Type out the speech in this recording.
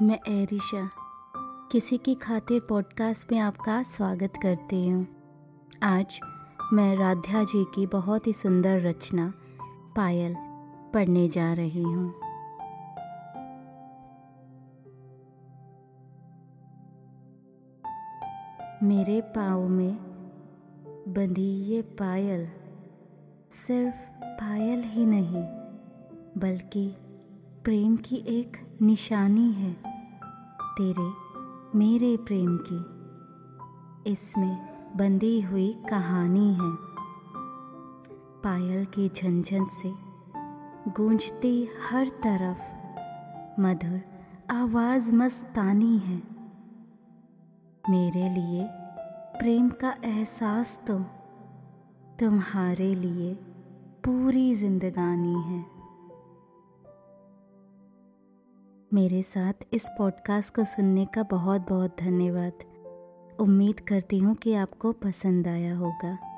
मैं एरिशा किसी की खातिर पॉडकास्ट में आपका स्वागत करती हूँ। आज मैं राध्या जी की बहुत ही सुंदर रचना पायल पढ़ने जा रही हूँ। मेरे पाँव में बंधी ये पायल सिर्फ पायल ही नहीं बल्कि प्रेम की एक निशानी है, तेरे मेरे प्रेम की। इसमें बंधी हुई कहानी है। पायल की झंझन से गूंजती हर तरफ मधुर आवाज़ मस्तानी है। मेरे लिए प्रेम का एहसास तो तुम्हारे लिए पूरी जिंदगानी है। मेरे साथ इस पॉडकास्ट को सुनने का बहुत बहुत धन्यवाद। उम्मीद करती हूँ कि आपको पसंद आया होगा।